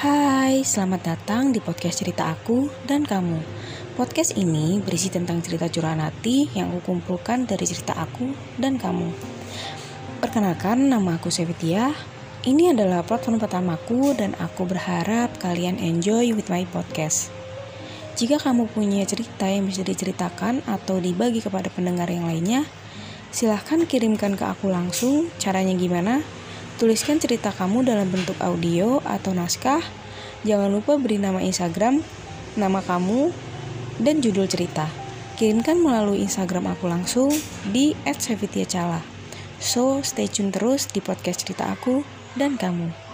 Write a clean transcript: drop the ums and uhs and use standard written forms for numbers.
Hai, selamat datang di podcast cerita aku dan kamu. Podcast ini berisi tentang cerita curahan hati yang aku kumpulkan dari cerita aku dan kamu. Perkenalkan, nama aku Septia. Ini adalah platform pertamaku dan aku berharap kalian enjoy with my podcast. Jika kamu punya cerita yang bisa diceritakan atau dibagi kepada pendengar yang lainnya, silahkan kirimkan ke aku langsung. Caranya gimana? Tuliskan cerita kamu dalam bentuk audio atau naskah. Jangan lupa beri nama Instagram, nama kamu, dan judul cerita. Kirimkan melalui Instagram aku langsung di @sevityacala. So, stay tune terus di podcast cerita aku dan kamu.